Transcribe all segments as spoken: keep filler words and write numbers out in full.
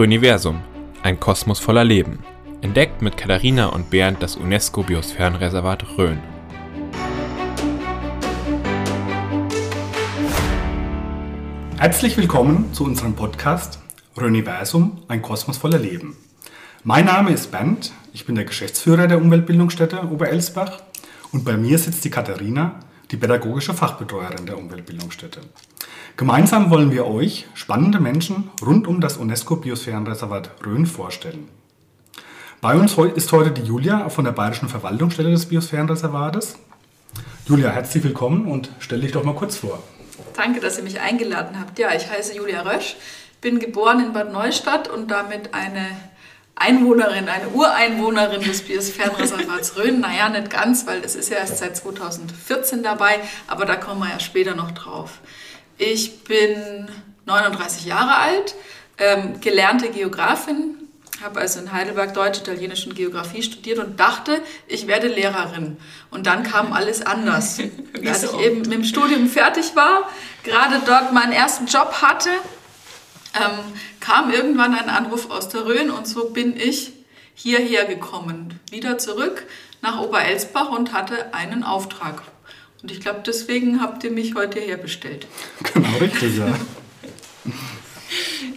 Rhöniversum, ein Kosmos voller Leben, entdeckt mit Katharina und Bernd das UNESCO-Biosphärenreservat Rhön. Herzlich willkommen zu unserem Podcast Rhöniversum, ein Kosmos voller Leben. Mein Name ist Bernd, ich bin der Geschäftsführer der Umweltbildungsstätte Oberelsbach und bei mir sitzt die Katharina, die pädagogische Fachbetreuerin der Umweltbildungsstätte. Gemeinsam wollen wir euch spannende Menschen rund um das UNESCO-Biosphärenreservat Rhön vorstellen. Bei uns ist heute die Julia von der Bayerischen Verwaltungsstelle des Biosphärenreservates. Julia, herzlich willkommen und stell dich doch mal kurz vor. Danke, dass ihr mich eingeladen habt. Ja, ich heiße Julia Rösch, bin geboren in Bad Neustadt und damit eine Einwohnerin, eine Ureinwohnerin des Biosphärenreservats Rhön. Naja, nicht ganz, weil es ist ja erst seit zweitausendvierzehn dabei, aber da kommen wir ja später noch drauf. Ich bin neununddreißig Jahre alt, ähm, gelernte Geografin, habe also in Heidelberg Deutsch-Italienisch und Geografie studiert und dachte, ich werde Lehrerin. Und dann kam alles anders. Als ich eben mit dem Studium fertig war, gerade dort meinen ersten Job hatte, Ähm, kam irgendwann ein Anruf aus der Rhön und so bin ich hierher gekommen, wieder zurück nach Oberelsbach und hatte einen Auftrag. Und ich glaube, deswegen habt ihr mich heute hierher bestellt. Genau, richtig, ja.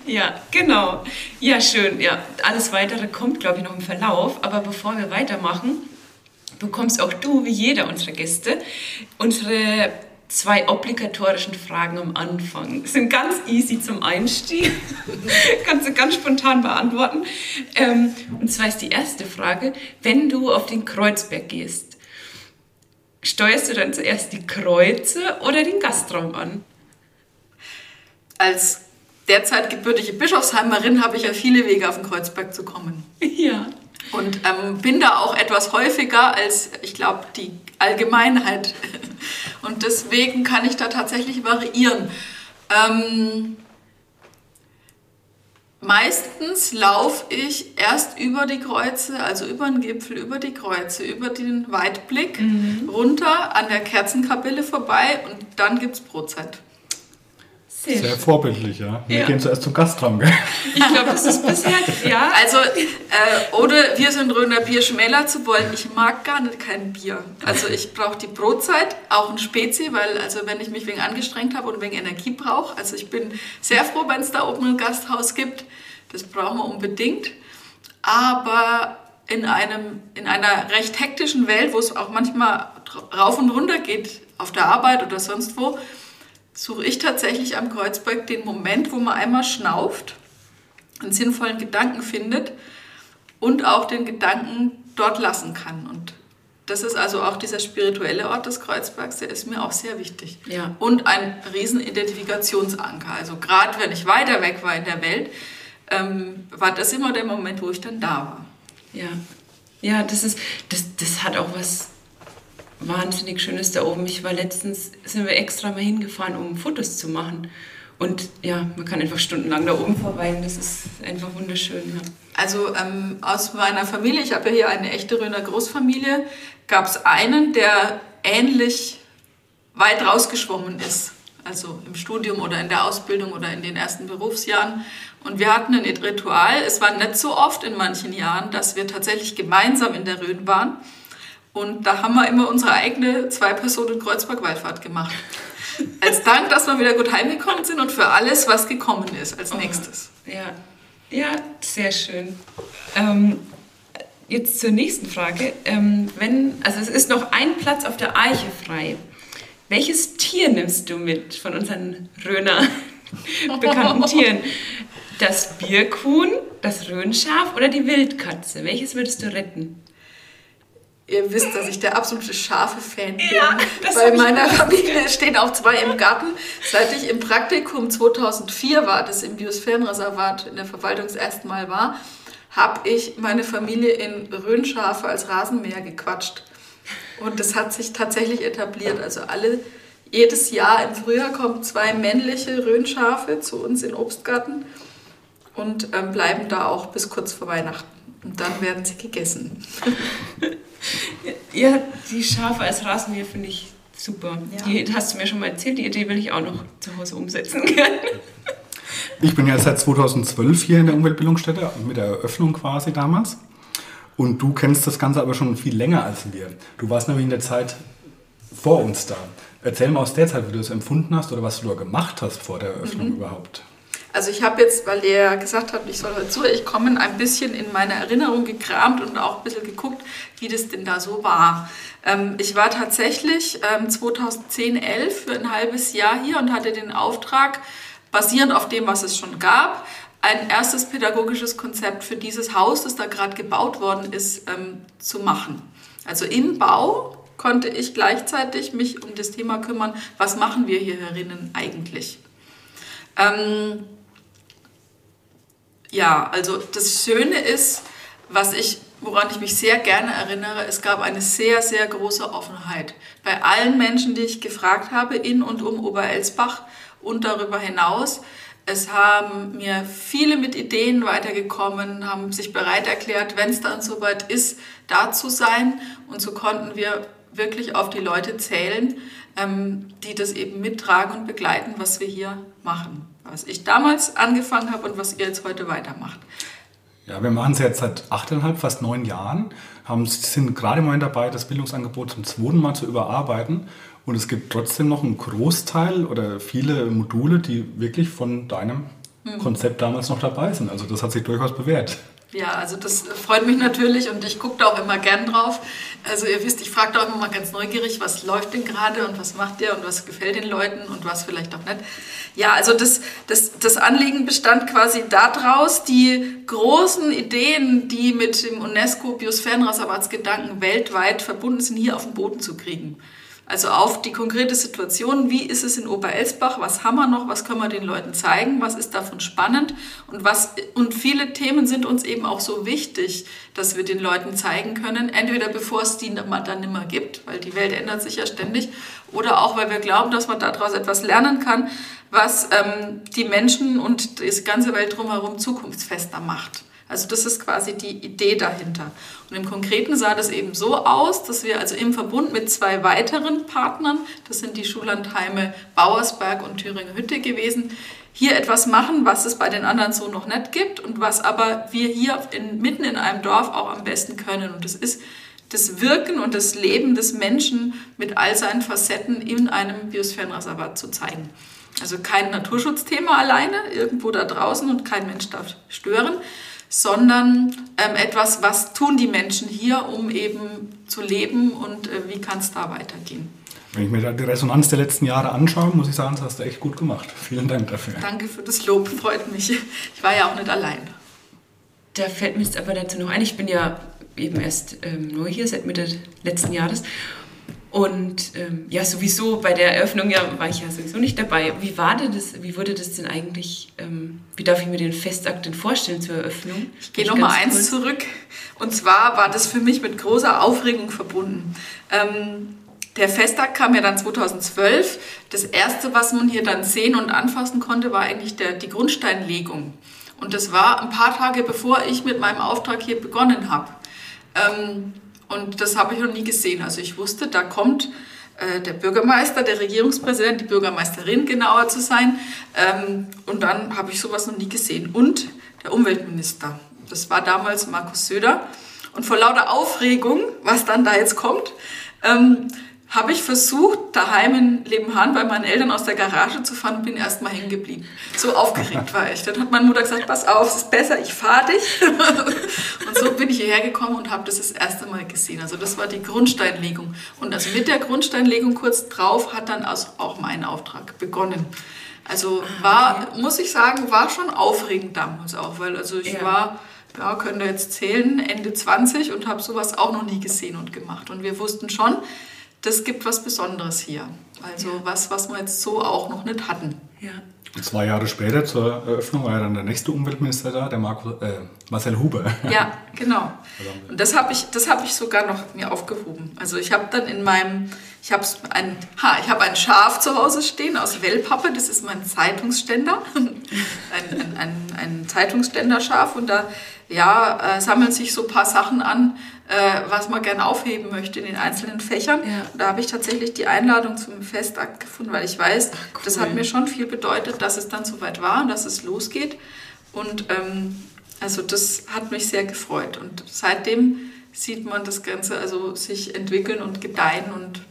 Ja, genau. Ja, schön. Ja, alles Weitere kommt, glaube ich, noch im Verlauf. Aber bevor wir weitermachen, bekommst auch du, wie jeder unserer Gäste, unsere zwei obligatorischen Fragen am Anfang. Sind ganz easy zum Einstieg. Kannst du ganz spontan beantworten. Ähm, und zwar ist die erste Frage, wenn du auf den Kreuzberg gehst, steuerst du dann zuerst die Kreuze oder den Gastraum an? Als derzeit gebürtige Bischofsheimerin habe ich ja viele Wege, auf den Kreuzberg zu kommen. Ja. Und ähm, bin da auch etwas häufiger als, ich glaube, die Allgemeinheit. Und deswegen kann ich da tatsächlich variieren. Ähm, meistens laufe ich erst über die Kreuze, also über den Gipfel, über die Kreuze, über den Weitblick, mhm, runter an der Kerzenkapelle vorbei und dann gibt es Brotzeit. Sehr, Sehr vorbildlich, ja. Wir ja. gehen zuerst zum Gastraum, gell? Ich glaube, das ist bisher, ja. Also, äh, oder wir sind Rhöner Bier schmäler zu wollen. Ich mag gar nicht kein Bier. Also, ich brauche die Brotzeit, auch ein Spezi, weil, also, wenn ich mich wegen angestrengt habe und wegen Energie brauche, also, ich bin sehr froh, wenn es da oben ein Gasthaus gibt. Das brauchen wir unbedingt. Aber in einem, in einer recht hektischen Welt, wo es auch manchmal rauf und runter geht, auf der Arbeit oder sonst wo, suche ich tatsächlich am Kreuzberg den Moment, wo man einmal schnauft, einen sinnvollen Gedanken findet und auch den Gedanken dort lassen kann. Und das ist also auch dieser spirituelle Ort des Kreuzbergs, der ist mir auch sehr wichtig. Ja. Und ein riesen Identifikationsanker. Also gerade wenn ich weiter weg war in der Welt, ähm, war das immer der Moment, wo ich dann da war. Ja, ja, das ist, das, das hat auch was wahnsinnig Schönes da oben. Ich war letztens, sind wir extra mal hingefahren, um Fotos zu machen. Und ja, man kann einfach stundenlang da oben verweilen. Das ist einfach wunderschön. Ja. Also ähm, aus meiner Familie, ich habe ja hier eine echte Rhöner Großfamilie, gab es einen, der ähnlich weit rausgeschwommen ist. Also im Studium oder in der Ausbildung oder in den ersten Berufsjahren. Und wir hatten ein Ritual. Es war nicht so oft in manchen Jahren, dass wir tatsächlich gemeinsam in der Rhön waren. Und da haben wir immer unsere eigene Zwei-Personen-Kreuzberg-Wallfahrt gemacht. Als Dank, dass wir wieder gut heimgekommen sind und für alles, was gekommen ist, als nächstes. Oh, ja. Ja, sehr schön. Ähm, jetzt zur nächsten Frage. Ähm, wenn, also es ist noch ein Platz auf der Eiche frei. Welches Tier nimmst du mit von unseren Rhöner bekannten Tieren? Das Birkuhn, das Rhönschaf oder die Wildkatze? Welches würdest du retten? Ihr wisst, dass ich der absolute Schafe-Fan bin. Ja, bei meiner Familie stehen auch zwei im Garten. Seit ich im Praktikum zweitausendvier war, das im Biosphärenreservat in der Verwaltung das erste Mal war, habe ich meine Familie in Rhönschafe als Rasenmäher gequatscht. Und das hat sich tatsächlich etabliert. Also alle, jedes Jahr im Frühjahr kommen zwei männliche Rhönschafe zu uns in den Obstgarten und ähm, bleiben da auch bis kurz vor Weihnachten. Und dann werden sie gegessen. Ja, die Schafe als Rasenmäher finde ich super. Ja. Die hast du mir schon mal erzählt, die Idee will ich auch noch zu Hause umsetzen können. Ich bin ja seit zweitausendzwölf hier in der Umweltbildungsstätte, mit der Eröffnung quasi damals. Und du kennst das Ganze aber schon viel länger als wir. Du warst nämlich in der Zeit vor uns da. Erzähl mal aus der Zeit, wie du es empfunden hast oder was du da gemacht hast vor der Eröffnung mhm. überhaupt. Also ich habe jetzt, weil ihr gesagt habt, ich soll dazu, ich komme ein bisschen in meine Erinnerung gekramt und auch ein bisschen geguckt, wie das denn da so war. Ähm, ich war tatsächlich ähm, zweitausendzehn, elf für ein halbes Jahr hier und hatte den Auftrag, basierend auf dem, was es schon gab, ein erstes pädagogisches Konzept für dieses Haus, das da gerade gebaut worden ist, ähm, zu machen. Also im Bau konnte ich gleichzeitig mich um das Thema kümmern, was machen wir hier herinnen eigentlich? Ähm, ja, also das Schöne ist, was ich, woran ich mich sehr gerne erinnere, es gab eine sehr, sehr große Offenheit. Bei allen Menschen, die ich gefragt habe, in und um Oberelsbach und darüber hinaus, es haben mir viele mit Ideen weitergekommen, haben sich bereit erklärt, wenn es dann soweit ist, da zu sein. Und so konnten wir wirklich auf die Leute zählen, die das eben mittragen und begleiten, was wir hier machen. Was ich damals angefangen habe und was ihr jetzt heute weitermacht. Ja, wir machen es jetzt seit achteinhalb, fast neun Jahren. Haben, sind gerade im Moment dabei, das Bildungsangebot zum zweiten Mal zu überarbeiten. Und es gibt trotzdem noch einen Großteil oder viele Module, die wirklich von deinem mhm. Konzept damals noch dabei sind. Also das hat sich durchaus bewährt. Ja, also das freut mich natürlich und ich gucke da auch immer gern drauf. Also ihr wisst, ich frage da auch immer mal ganz neugierig, was läuft denn gerade und was macht ihr und was gefällt den Leuten und was vielleicht auch nicht. Ja, also das, das, das Anliegen bestand quasi daraus, die großen Ideen, die mit dem UNESCO-Biosphärenreservatsgedanken weltweit verbunden sind, hier auf den Boden zu kriegen. Also auf die konkrete Situation, wie ist es in Oberelsbach, was haben wir noch, was können wir den Leuten zeigen, was ist davon spannend und, was, und viele Themen sind uns eben auch so wichtig, dass wir den Leuten zeigen können, entweder bevor es die dann nicht mehr gibt, weil die Welt ändert sich ja ständig, oder auch, weil wir glauben, dass man daraus etwas lernen kann, was ähm, die Menschen und die ganze Welt drumherum zukunftsfester macht. Also das ist quasi die Idee dahinter. Und im Konkreten sah das eben so aus, dass wir also im Verbund mit zwei weiteren Partnern, das sind die Schullandheime Bauersberg und Thüringer Hütte gewesen, hier etwas machen, was es bei den anderen so noch nicht gibt und was aber wir hier in, mitten in einem Dorf auch am besten können. Und das ist das Wirken und das Leben des Menschen mit all seinen Facetten in einem Biosphärenreservat zu zeigen. Also kein Naturschutzthema alleine, irgendwo da draußen und kein Mensch darf stören, sondern ähm, etwas, was tun die Menschen hier, um eben zu leben und äh, wie kann es da weitergehen. Wenn ich mir die Resonanz der letzten Jahre anschaue, muss ich sagen, das hast du echt gut gemacht. Vielen Dank dafür. Danke für das Lob, freut mich. Ich war ja auch nicht allein. Da fällt mir jetzt aber dazu noch ein, ich bin ja eben erst ähm, neu hier, seit Mitte letzten Jahres. Und ähm, ja, sowieso bei der Eröffnung ja, war ich ja sowieso nicht dabei. Wie war denn das, wie wurde das denn eigentlich, ähm, wie darf ich mir den Festakt denn vorstellen zur Eröffnung? Ich gehe nochmal eins zurück. Und zwar war das für mich mit großer Aufregung verbunden. Ähm, der Festtag kam ja dann zweitausendzwölf. Das Erste, was man hier dann sehen und anfassen konnte, war eigentlich der, die Grundsteinlegung. Und das war ein paar Tage, bevor ich mit meinem Auftrag hier begonnen habe. Ähm, Und das habe ich noch nie gesehen. Also ich wusste, da kommt äh, der Bürgermeister, der Regierungspräsident, die Bürgermeisterin genauer zu sein. Ähm, und dann habe ich sowas noch nie gesehen. Und der Umweltminister, das war damals Markus Söder. Und vor lauter Aufregung, was dann da jetzt kommt, ähm, habe ich versucht, daheim in Lebenhahn bei meinen Eltern aus der Garage zu fahren und bin erst mal hängen geblieben. So aufgeregt war ich. Dann hat meine Mutter gesagt, pass auf, es ist besser, ich fahre dich. Und so bin ich hierher gekommen und habe das das erste Mal gesehen. Also das war die Grundsteinlegung. Und also mit der Grundsteinlegung kurz drauf hat dann also auch mein Auftrag begonnen. Also war, okay. muss ich sagen, war schon aufregend damals auch, weil also ich ja. war... Ja, könnt ihr jetzt zählen, Ende zwanzig und habe sowas auch noch nie gesehen und gemacht. Und wir wussten schon, das gibt was Besonderes hier. Also ja. was, was wir jetzt so auch noch nicht hatten. Ja. Und zwei Jahre später zur Eröffnung war ja dann der nächste Umweltminister da, der Markus, äh, Marcel Huber. Ja, genau. Und das habe ich, das habe ich sogar noch mir aufgehoben. Also ich habe dann in meinem, ich habe ein, ha, ich habe ein Schaf zu Hause stehen aus Wellpappe. Das ist mein Zeitungsständer, ein, ein, ein, ein Zeitungsständerschaf. Und da ja, äh, sammeln sich so ein paar Sachen an, äh, was man gerne aufheben möchte in den einzelnen Fächern. Ja. Und da habe ich tatsächlich die Einladung zum Festakt gefunden, weil ich weiß, Ach, cool. das hat mir schon viel bedeutet, dass es dann soweit war und dass es losgeht. Und ähm, also das hat mich sehr gefreut. Und seitdem sieht man das Ganze also sich entwickeln und gedeihen und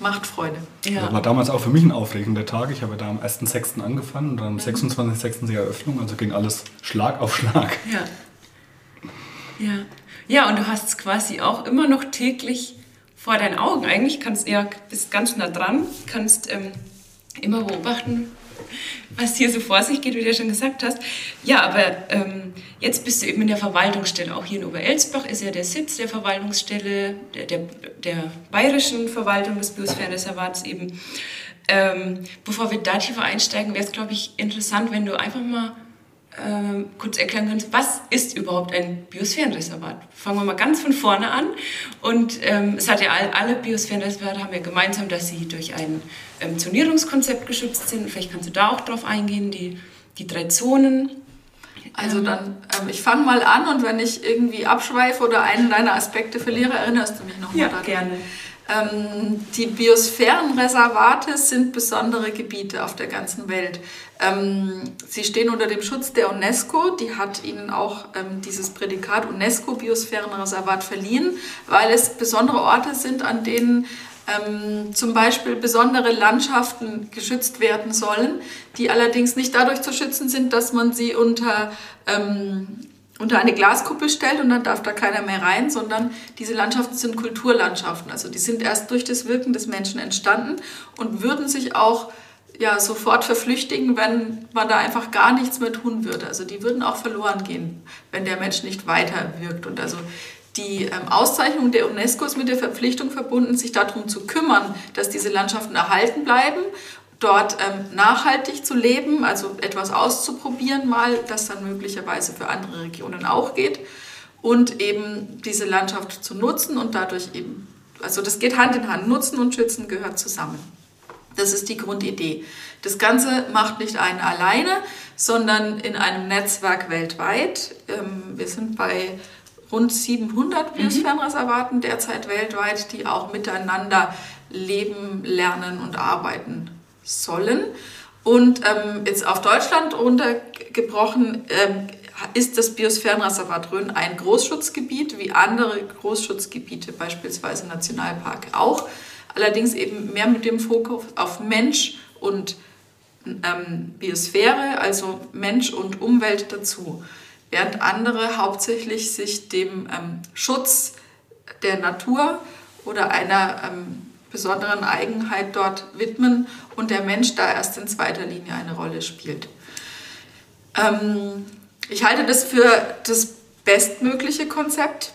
macht Freude. Ja. Das war damals auch für mich ein aufregender Tag. Ich habe da am ersten sechsten angefangen und dann am sechsundzwanzigsten sechsten die Eröffnung. Also ging alles Schlag auf Schlag. Ja. Ja. Ja, und du hast es quasi auch immer noch täglich vor deinen Augen. Eigentlich kannst ja, bist ganz nah dran, kannst ähm, immer beobachten, was hier so vor sich geht, wie du ja schon gesagt hast. Ja, aber ähm, jetzt bist du eben in der Verwaltungsstelle. Auch hier in Oberelsbach ist ja der Sitz der Verwaltungsstelle, der, der, der Bayerischen Verwaltung des Biosphärenreservats eben. Ähm, bevor wir da tiefer einsteigen, wäre es, glaube ich, interessant, wenn du einfach mal ähm, kurz erklären könntest, was ist überhaupt ein Biosphärenreservat? Fangen wir mal ganz von vorne an. Und ähm, es hat ja all, alle Biosphärenreservate haben ja gemeinsam, dass sie durch einen Zonierungskonzept geschützt sind. Vielleicht kannst du da auch drauf eingehen, die, die drei Zonen. Also dann, ähm, ich fange mal an und wenn ich irgendwie abschweife oder einen deiner Aspekte verliere, erinnerst du mich nochmal ja, daran. Gerne. Ähm, die Biosphärenreservate sind besondere Gebiete auf der ganzen Welt. Ähm, sie stehen unter dem Schutz der UNESCO. Die hat ihnen auch ähm, dieses Prädikat UNESCO-Biosphärenreservat verliehen, weil es besondere Orte sind, an denen Ähm, zum Beispiel besondere Landschaften geschützt werden sollen, die allerdings nicht dadurch zu schützen sind, dass man sie unter, ähm, unter eine Glaskuppel stellt und dann darf da keiner mehr rein, sondern diese Landschaften sind Kulturlandschaften. Also die sind erst durch das Wirken des Menschen entstanden und würden sich auch ja, sofort verflüchtigen, wenn man da einfach gar nichts mehr tun würde. Also die würden auch verloren gehen, wenn der Mensch nicht weiterwirkt. Und also die ähm, Auszeichnung der UNESCO ist mit der Verpflichtung verbunden, sich darum zu kümmern, dass diese Landschaften erhalten bleiben, dort ähm, nachhaltig zu leben, also etwas auszuprobieren mal, das dann möglicherweise für andere Regionen auch geht und eben diese Landschaft zu nutzen und dadurch eben, also das geht Hand in Hand, Nutzen und Schützen gehört zusammen. Das ist die Grundidee. Das Ganze macht nicht einen alleine, sondern in einem Netzwerk weltweit. Ähm, wir sind bei rund siebenhundert Biosphärenreservaten mhm. derzeit weltweit, die auch miteinander leben, lernen und arbeiten sollen. Und ähm, jetzt auf Deutschland runtergebrochen ähm, ist das Biosphärenreservat Rhön ein Großschutzgebiet, wie andere Großschutzgebiete, beispielsweise Nationalpark auch. Allerdings eben mehr mit dem Fokus auf Mensch und ähm, Biosphäre, also Mensch und Umwelt dazu. Während andere hauptsächlich sich dem ähm, Schutz der Natur oder einer ähm, besonderen Eigenheit dort widmen und der Mensch da erst in zweiter Linie eine Rolle spielt. Ähm, ich halte das für das bestmögliche Konzept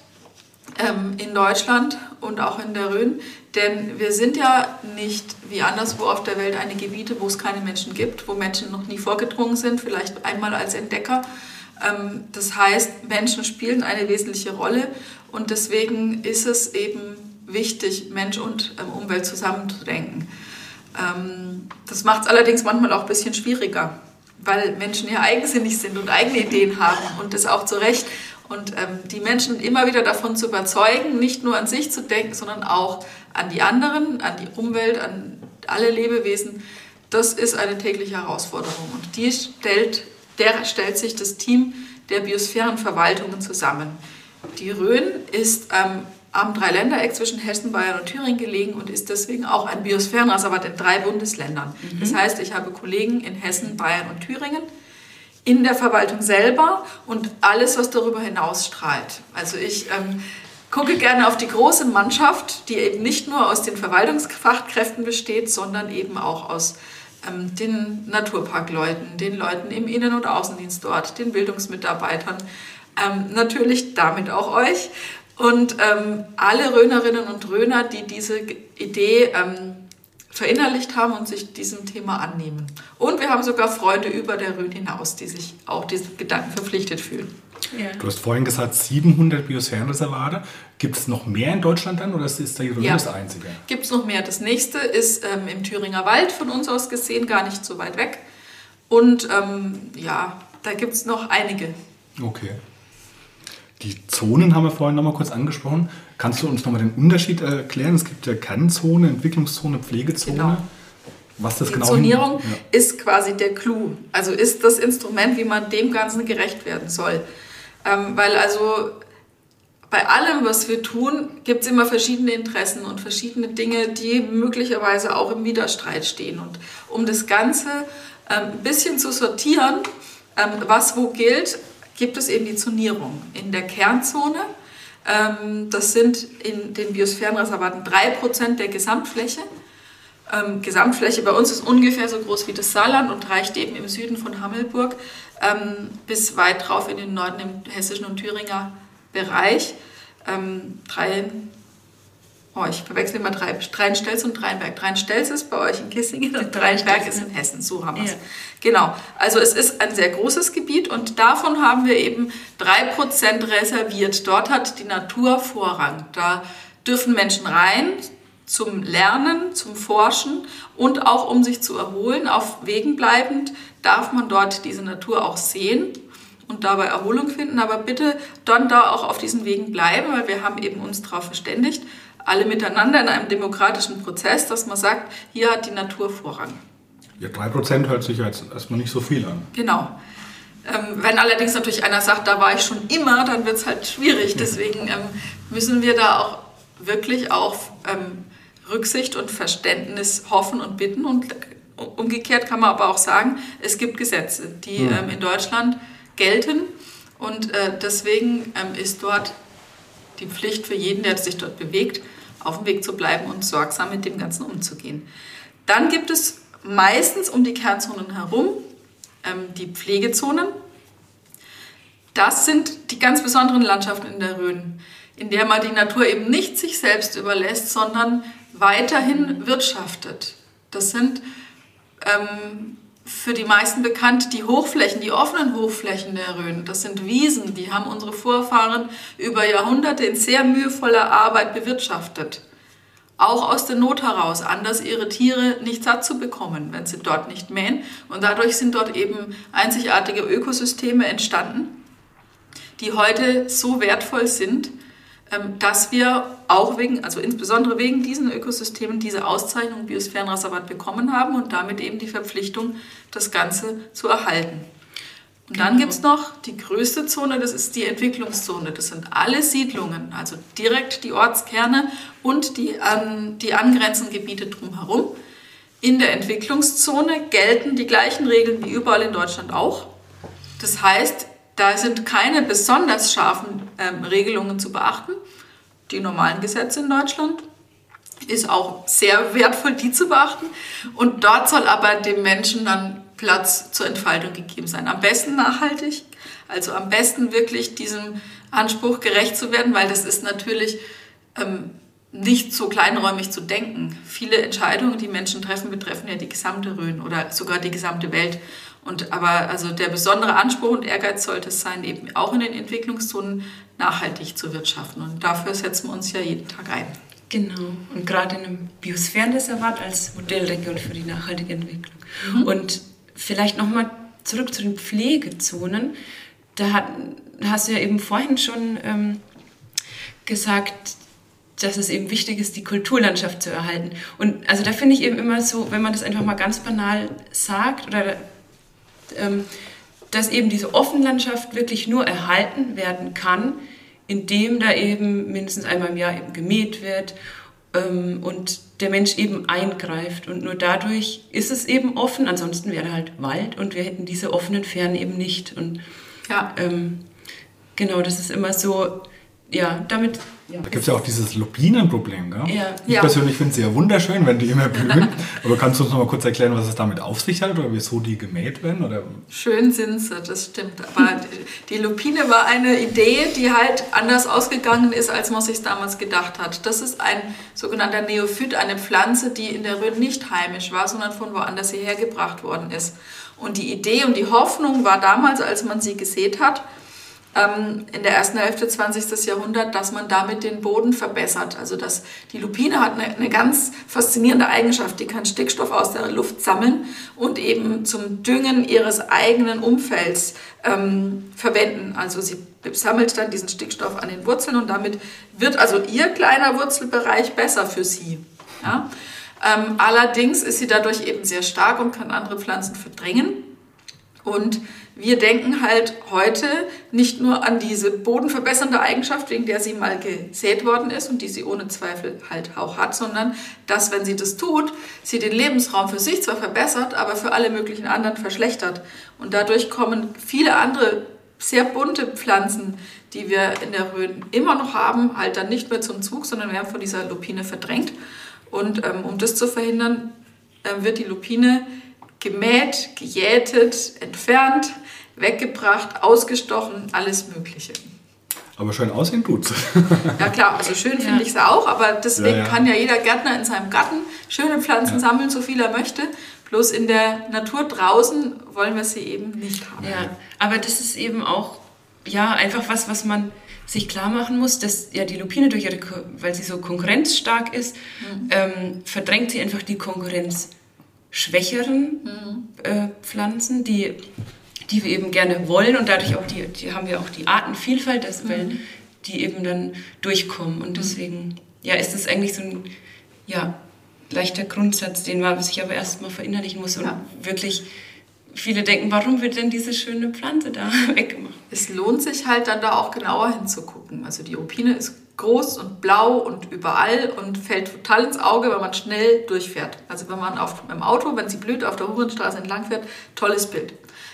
ähm, in Deutschland und auch in der Rhön, denn wir sind ja nicht wie anderswo auf der Welt eine Gebiete, wo es keine Menschen gibt, wo Menschen noch nie vorgedrungen sind, vielleicht einmal als Entdecker. Das heißt, Menschen spielen eine wesentliche Rolle und deswegen ist es eben wichtig, Mensch und Umwelt zusammenzudenken. Das macht es allerdings manchmal auch ein bisschen schwieriger, weil Menschen ja eigensinnig sind und eigene Ideen haben und das auch zu Recht. Und die Menschen immer wieder davon zu überzeugen, nicht nur an sich zu denken, sondern auch an die anderen, an die Umwelt, an alle Lebewesen, das ist eine tägliche Herausforderung und die stellt Der stellt sich das Team der Biosphärenverwaltungen zusammen. Die Rhön ist ähm, am Dreiländereck zwischen Hessen, Bayern und Thüringen gelegen und ist deswegen auch ein Biosphärenreservat in drei Bundesländern. Mhm. Das heißt, ich habe Kollegen in Hessen, Bayern und Thüringen, in der Verwaltung selber und alles, was darüber hinaus strahlt. Also ich ähm, gucke gerne auf die große Mannschaft, die eben nicht nur aus den Verwaltungsfachkräften besteht, sondern eben auch aus den Naturparkleuten, den Leuten im Innen- und Außendienst dort, den Bildungsmitarbeitern, ähm, natürlich damit auch euch und ähm, alle Rhönerinnen und Rhöner, die diese Idee ähm, verinnerlicht haben und sich diesem Thema annehmen. Und wir haben sogar Freunde über der Rhön hinaus, die sich auch diesen Gedanken verpflichtet fühlen. Ja. Du hast vorhin gesagt, siebenhundert Biosphärenreservate. Gibt es noch mehr in Deutschland dann oder ist da ja. das einzige? Gibt es noch mehr. Das nächste ist ähm, im Thüringer Wald, von uns aus gesehen, gar nicht so weit weg. Und ähm, ja, da gibt es noch einige. Okay. Die Zonen haben wir vorhin noch mal kurz angesprochen. Kannst du uns noch mal den Unterschied erklären? Es gibt ja Kernzone, Entwicklungszone, Pflegezone. Genau. Was das genau ist. Zonierung ja. ist quasi der Clou. Also ist das Instrument, wie man dem Ganzen gerecht werden soll. Ähm, weil also bei allem, was wir tun, gibt es immer verschiedene Interessen und verschiedene Dinge, die möglicherweise auch im Widerstreit stehen. Und um das Ganze ähm, ein bisschen zu sortieren, ähm, was wo gilt, gibt es eben die Zonierung in der Kernzone. Ähm, das sind in den Biosphärenreservaten drei Prozent der Gesamtfläche. Ähm, Gesamtfläche bei uns ist ungefähr so groß wie das Saarland und reicht eben im Süden von Hammelburg ähm, bis weit rauf in den Norden im hessischen und Thüringer Bereich. Ähm, Dreien, oh, ich verwechsel immer drei, Dreienstelz und Dreienberg. Dreienstelz ist bei euch in Kissingen und Dreienberg ist in Hessen, so haben wir es. Ja. Genau, also es ist ein sehr großes Gebiet und davon haben wir eben drei Prozent reserviert. Dort hat die Natur Vorrang, da dürfen Menschen rein, zum Lernen, zum Forschen und auch um sich zu erholen. Auf Wegen bleibend darf man dort diese Natur auch sehen und dabei Erholung finden. Aber bitte dann da auch auf diesen Wegen bleiben, weil wir haben eben uns darauf verständigt, alle miteinander in einem demokratischen Prozess, dass man sagt, hier hat die Natur Vorrang. Ja, drei Prozent hört sich jetzt erstmal nicht so viel an. Genau. Ähm, wenn allerdings natürlich einer sagt, da war ich schon immer, dann wird es halt schwierig. Deswegen ähm, müssen wir da auch wirklich auf ähm, Rücksicht und Verständnis hoffen und bitten. Und umgekehrt kann man aber auch sagen, es gibt Gesetze, die mhm. ähm, in Deutschland gelten. Und äh, deswegen ähm, ist dort die Pflicht für jeden, der sich dort bewegt, auf dem Weg zu bleiben und sorgsam mit dem Ganzen umzugehen. Dann gibt es meistens um die Kernzonen herum ähm, die Pflegezonen. Das sind die ganz besonderen Landschaften in der Rhön, in der man die Natur eben nicht sich selbst überlässt, sondern weiterhin wirtschaftet. Das sind ähm, für die meisten bekannt die Hochflächen, die offenen Hochflächen der Rhön. Das sind Wiesen, die haben unsere Vorfahren über Jahrhunderte in sehr mühevoller Arbeit bewirtschaftet. Auch aus der Not heraus, anders ihre Tiere nicht satt zu bekommen, wenn sie dort nicht mähen. Und dadurch sind dort eben einzigartige Ökosysteme entstanden, die heute so wertvoll sind, dass wir auch wegen, also insbesondere wegen diesen Ökosystemen, diese Auszeichnung Biosphärenreservat bekommen haben und damit eben die Verpflichtung, das Ganze zu erhalten. Und dann gibt es noch die größte Zone, das ist die Entwicklungszone. Das sind alle Siedlungen, also direkt die Ortskerne und die, an, die angrenzenden Gebiete drumherum. In der Entwicklungszone gelten die gleichen Regeln wie überall in Deutschland auch. Das heißt, da sind keine besonders scharfen ähm, Regelungen zu beachten. Die normalen Gesetze in Deutschland ist auch sehr wertvoll, die zu beachten. Und dort soll aber dem Menschen dann Platz zur Entfaltung gegeben sein. Am besten nachhaltig, also am besten wirklich diesem Anspruch gerecht zu werden, weil das ist natürlich ähm, nicht so kleinräumig zu denken. Viele Entscheidungen, die Menschen treffen, betreffen ja die gesamte Rhön oder sogar die gesamte Welt. Und aber also der besondere Anspruch und Ehrgeiz sollte es sein, eben auch in den Entwicklungszonen nachhaltig zu wirtschaften. Und dafür setzen wir uns ja jeden Tag ein. Genau. Und gerade in einem Biosphärenreservat als Modellregion für die nachhaltige Entwicklung. Mhm. Und vielleicht nochmal zurück zu den Pflegezonen. Da hat, hast du ja eben vorhin schon ähm, gesagt, dass es eben wichtig ist, die Kulturlandschaft zu erhalten. Und also da finde ich eben immer so, wenn man das einfach mal ganz banal sagt oder dass eben diese Offenlandschaft wirklich nur erhalten werden kann, indem da eben mindestens einmal im Jahr eben gemäht wird und der Mensch eben eingreift. Und nur dadurch ist es eben offen, ansonsten wäre halt Wald und wir hätten diese offenen Fernen eben nicht. Und ja. ähm, genau, das ist immer so, ja, damit... Ja. Da gibt es ja auch dieses Lupinenproblem, gell? Ja. Ich ja. persönlich finde es ja wunderschön, wenn die immer blühen. Aber kannst du uns noch mal kurz erklären, was es damit auf sich hat oder wieso die gemäht werden? Oder? Schön sind sie, das stimmt. Aber die Lupine war eine Idee, die halt anders ausgegangen ist, als man sich damals gedacht hat. Das ist ein sogenannter Neophyt, eine Pflanze, die in der Rhön nicht heimisch war, sondern von woanders hierher gebracht worden ist. Und die Idee und die Hoffnung war damals, als man sie gesät hat, in der ersten Hälfte des zwanzigsten Jahrhunderts, dass man damit den Boden verbessert. Also dass die Lupine hat eine, eine ganz faszinierende Eigenschaft, die kann Stickstoff aus der Luft sammeln und eben zum Düngen ihres eigenen Umfelds ähm, verwenden. Also sie sammelt dann diesen Stickstoff an den Wurzeln und damit wird also ihr kleiner Wurzelbereich besser für sie. Ja? Ähm, allerdings ist sie dadurch eben sehr stark und kann andere Pflanzen verdrängen. Und wir denken halt heute nicht nur an diese bodenverbessernde Eigenschaft, wegen der sie mal gesät worden ist und die sie ohne Zweifel halt auch hat, sondern dass, wenn sie das tut, sie den Lebensraum für sich zwar verbessert, aber für alle möglichen anderen verschlechtert. Und dadurch kommen viele andere sehr bunte Pflanzen, die wir in der Rhön immer noch haben, halt dann nicht mehr zum Zug, sondern werden von dieser Lupine verdrängt. Und ähm, um das zu verhindern, äh, wird die Lupine gemäht, gejätet, entfernt, weggebracht, ausgestochen, alles Mögliche. Aber schön aussehen tut's. Ja klar, also schön finde ja. ich es auch, aber deswegen ja, ja. kann ja jeder Gärtner in seinem Garten schöne Pflanzen ja. sammeln, so viel er möchte. Bloß in der Natur draußen wollen wir sie eben nicht haben. Ja, aber das ist eben auch ja, einfach was, was man sich klar machen muss, dass ja die Lupine, durch ihre, weil sie so konkurrenzstark ist, mhm. ähm, verdrängt sie einfach die Konkurrenz. schwächeren mhm. äh, Pflanzen, die, die wir eben gerne wollen und dadurch auch die, die haben wir auch die Artenvielfalt, dass, mhm. weil die eben dann durchkommen und deswegen ja, ist das eigentlich so ein ja, leichter Grundsatz, den man sich aber erstmal verinnerlichen muss und ja. wirklich viele denken, warum wird denn diese schöne Pflanze da weggemacht? Es lohnt sich halt dann da auch genauer hinzugucken, also die Opine ist groß und blau und überall und fällt total ins Auge, wenn man schnell durchfährt. Also wenn man auf dem Auto, wenn sie blüht, auf der Hohenstraße entlang fährt, tolles Bild.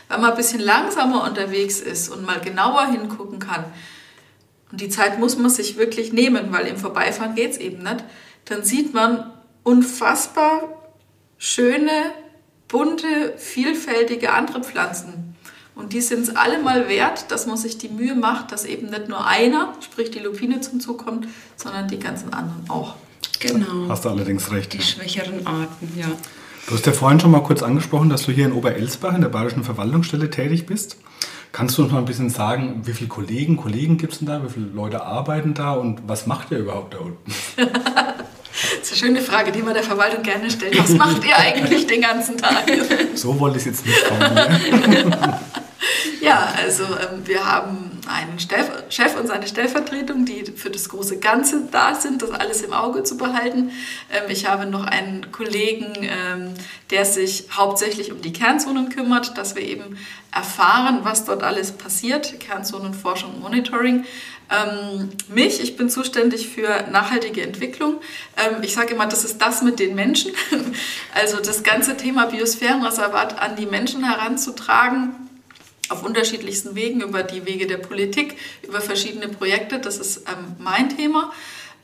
Wenn man ein bisschen langsamer unterwegs ist und mal genauer hingucken kann, und die Zeit muss man sich wirklich nehmen, weil im Vorbeifahren geht es eben nicht, dann sieht man unfassbar schöne, bunte, vielfältige andere Pflanzen. Und die sind es alle mal wert, dass man sich die Mühe macht, dass eben nicht nur einer, sprich die Lupine, zum Zug kommt, sondern die ganzen anderen auch. Genau. Hast du allerdings recht. Die ja. schwächeren Arten, ja. Du hast ja vorhin schon mal kurz angesprochen, dass du hier in Oberelsbach in der Bayerischen Verwaltungsstelle tätig bist. Kannst du uns mal ein bisschen sagen, wie viele Kollegen, Kollegen gibt es denn da, wie viele Leute arbeiten da und was macht ihr überhaupt da unten? Das ist eine schöne Frage, die man der Verwaltung gerne stellt. Was macht ihr eigentlich den ganzen Tag? So wollte ich es jetzt nicht formulieren. Ja, also ähm, wir haben einen Chef und seine Stellvertretung, die für das große Ganze da sind, das alles im Auge zu behalten. Ähm, ich habe noch einen Kollegen, ähm, der sich hauptsächlich um die Kernzonen kümmert, dass wir eben erfahren, was dort alles passiert, Kernzonenforschung und Monitoring. Ähm, mich, ich bin zuständig für nachhaltige Entwicklung. Ähm, ich sage immer, das ist das mit den Menschen. Also das ganze Thema Biosphärenreservat an die Menschen heranzutragen, auf unterschiedlichsten Wegen, über die Wege der Politik, über verschiedene Projekte. Das ist ähm, mein Thema.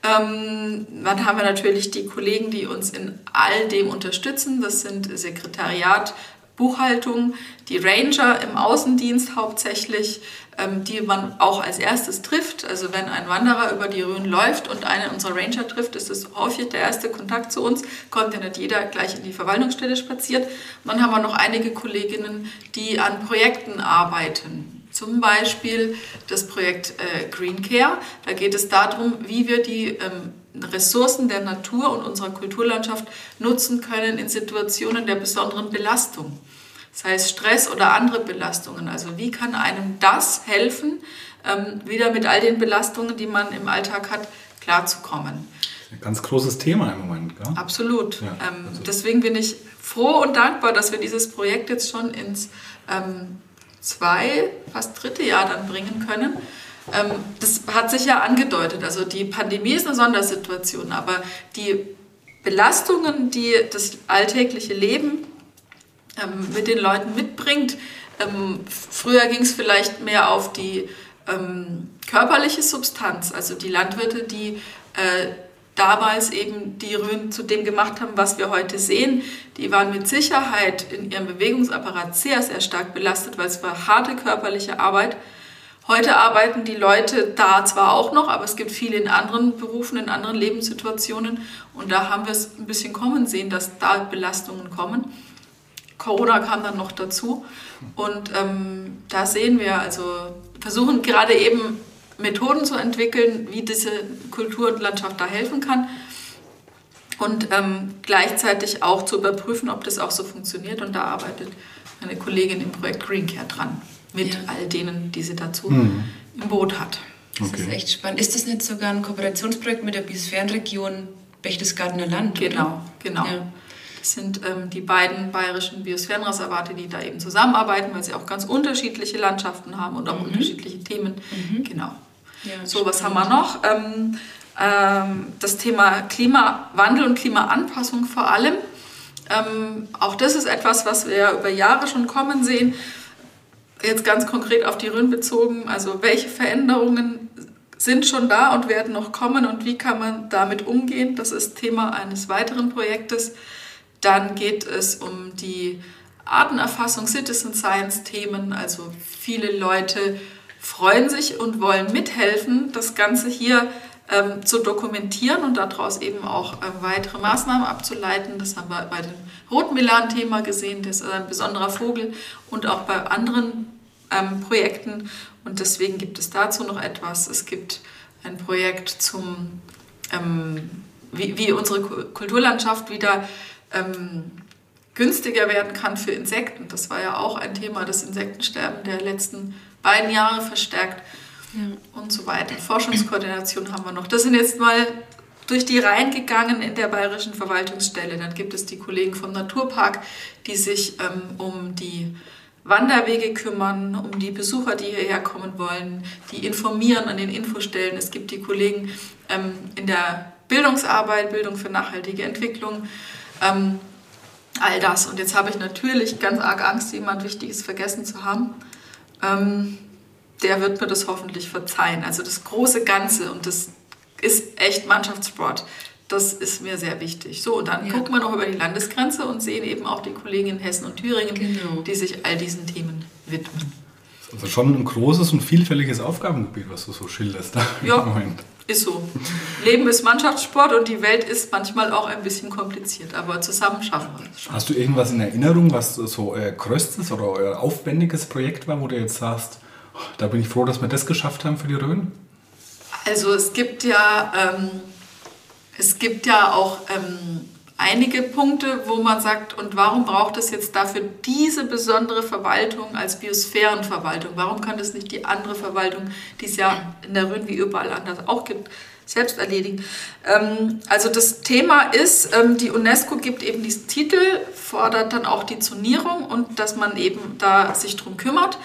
Ähm, dann haben wir natürlich die Kollegen, die uns in all dem unterstützen. Das sind Sekretariat, Buchhaltung, die Ranger im Außendienst hauptsächlich, ähm, die man auch als erstes trifft. Also wenn ein Wanderer über die Rhön läuft und einen unserer Ranger trifft, ist das häufig der erste Kontakt zu uns. Kommt ja nicht jeder gleich in die Verwaltungsstelle spaziert. Und dann haben wir noch einige Kolleginnen, die an Projekten arbeiten. Zum Beispiel das Projekt äh, Green Care. Da geht es darum, wie wir die ähm, Ressourcen der Natur und unserer Kulturlandschaft nutzen können in Situationen der besonderen Belastung. Das heißt Stress oder andere Belastungen. Also wie kann einem das helfen, ähm, wieder mit all den Belastungen, die man im Alltag hat, klarzukommen. Ein ganz großes Thema im Moment, gell? Absolut. Ja, ähm, also. Deswegen bin ich froh und dankbar, dass wir dieses Projekt jetzt schon ins ähm, zwei, fast dritte Jahr dann bringen können. Das hat sich ja angedeutet. Also die Pandemie ist eine Sondersituation, aber die Belastungen, die das alltägliche Leben mit den Leuten mitbringt, früher ging es vielleicht mehr auf die körperliche Substanz, also die Landwirte, die damals eben die Rhön zu dem gemacht haben, was wir heute sehen, die waren mit Sicherheit in ihrem Bewegungsapparat sehr, sehr stark belastet, weil es war harte körperliche Arbeit. Heute arbeiten die Leute da zwar auch noch, aber es gibt viele in anderen Berufen, in anderen Lebenssituationen und da haben wir es ein bisschen kommen sehen, dass da Belastungen kommen. Corona kam dann noch dazu und ähm, da sehen wir, also versuchen gerade eben Methoden zu entwickeln, wie diese Kultur und Landschaft da helfen kann und ähm, gleichzeitig auch zu überprüfen, ob das auch so funktioniert. Und da arbeitet eine Kollegin im Projekt Green Care dran, mit ja. all denen, die sie dazu mhm. im Boot hat. Das okay. ist echt spannend. Ist das nicht sogar ein Kooperationsprojekt mit der Biosphärenregion Berchtesgadener Land? Genau, oder? Genau. Ja. Das sind ähm, die beiden bayerischen Biosphärenreservate, die da eben zusammenarbeiten, weil sie auch ganz unterschiedliche Landschaften haben und auch mhm. unterschiedliche Themen. Mhm. Genau. Ja, so, was haben wir noch? Ähm, ähm, das Thema Klimawandel und Klimaanpassung vor allem. Ähm, auch das ist etwas, was wir über Jahre schon kommen sehen. Jetzt ganz konkret auf die Rhön bezogen, also welche Veränderungen sind schon da und werden noch kommen und wie kann man damit umgehen? Das ist Thema eines weiteren Projektes. Dann geht es um die Artenerfassung, Citizen Science-Themen. Also viele Leute freuen sich und wollen mithelfen, das Ganze hier ähm, zu dokumentieren und daraus eben auch äh, weitere Maßnahmen abzuleiten. Das haben wir bei dem Rotmilan-Thema gesehen, das ist ein besonderer Vogel und auch bei anderen ähm, Projekten. Und deswegen gibt es dazu noch etwas. Es gibt ein Projekt zum, ähm, wie, wie unsere Kulturlandschaft wieder ähm, günstiger werden kann für Insekten. Das war ja auch ein Thema, das Insektensterben der letzten beiden Jahre verstärkt ja. und so weiter. Forschungskoordination haben wir noch. Das sind jetzt mal durch die Reihen gegangen in der Bayerischen Verwaltungsstelle. Dann gibt es die Kollegen vom Naturpark, die sich ähm, um die Wanderwege kümmern, um die Besucher, die hierher kommen wollen, die informieren an den Infostellen. Es gibt die Kollegen ähm, in der Bildungsarbeit, Bildung für nachhaltige Entwicklung, ähm, all das. Und jetzt habe ich natürlich ganz arg Angst, jemand Wichtiges vergessen zu haben. Ähm, der wird mir das hoffentlich verzeihen. Also das große Ganze, und das ist echt Mannschaftssport. Das ist mir sehr wichtig. So, und dann ja. gucken wir noch über die Landesgrenze und sehen eben auch die Kollegen in Hessen und Thüringen, genau. die sich all diesen Themen widmen. Also schon ein großes und vielfältiges Aufgabengebiet, was du so schilderst. Ja, ist so. Leben ist Mannschaftssport und die Welt ist manchmal auch ein bisschen kompliziert, aber zusammen schaffen wir es schon. Hast du irgendwas in Erinnerung, was so euer größtes oder euer aufwendiges Projekt war, wo du jetzt sagst, oh, da bin ich froh, dass wir das geschafft haben für die Rhön? Also es gibt ja... Ähm, Es gibt ja auch ähm, einige Punkte, wo man sagt, und warum braucht es jetzt dafür diese besondere Verwaltung als Biosphärenverwaltung? Warum kann das nicht die andere Verwaltung, die es ja in der Rhön wie überall anders auch gibt, selbst erledigen? Ähm, also das Thema ist, ähm, die UNESCO gibt eben diesen Titel, fordert dann auch die Zonierung und dass man eben da sich drum kümmert.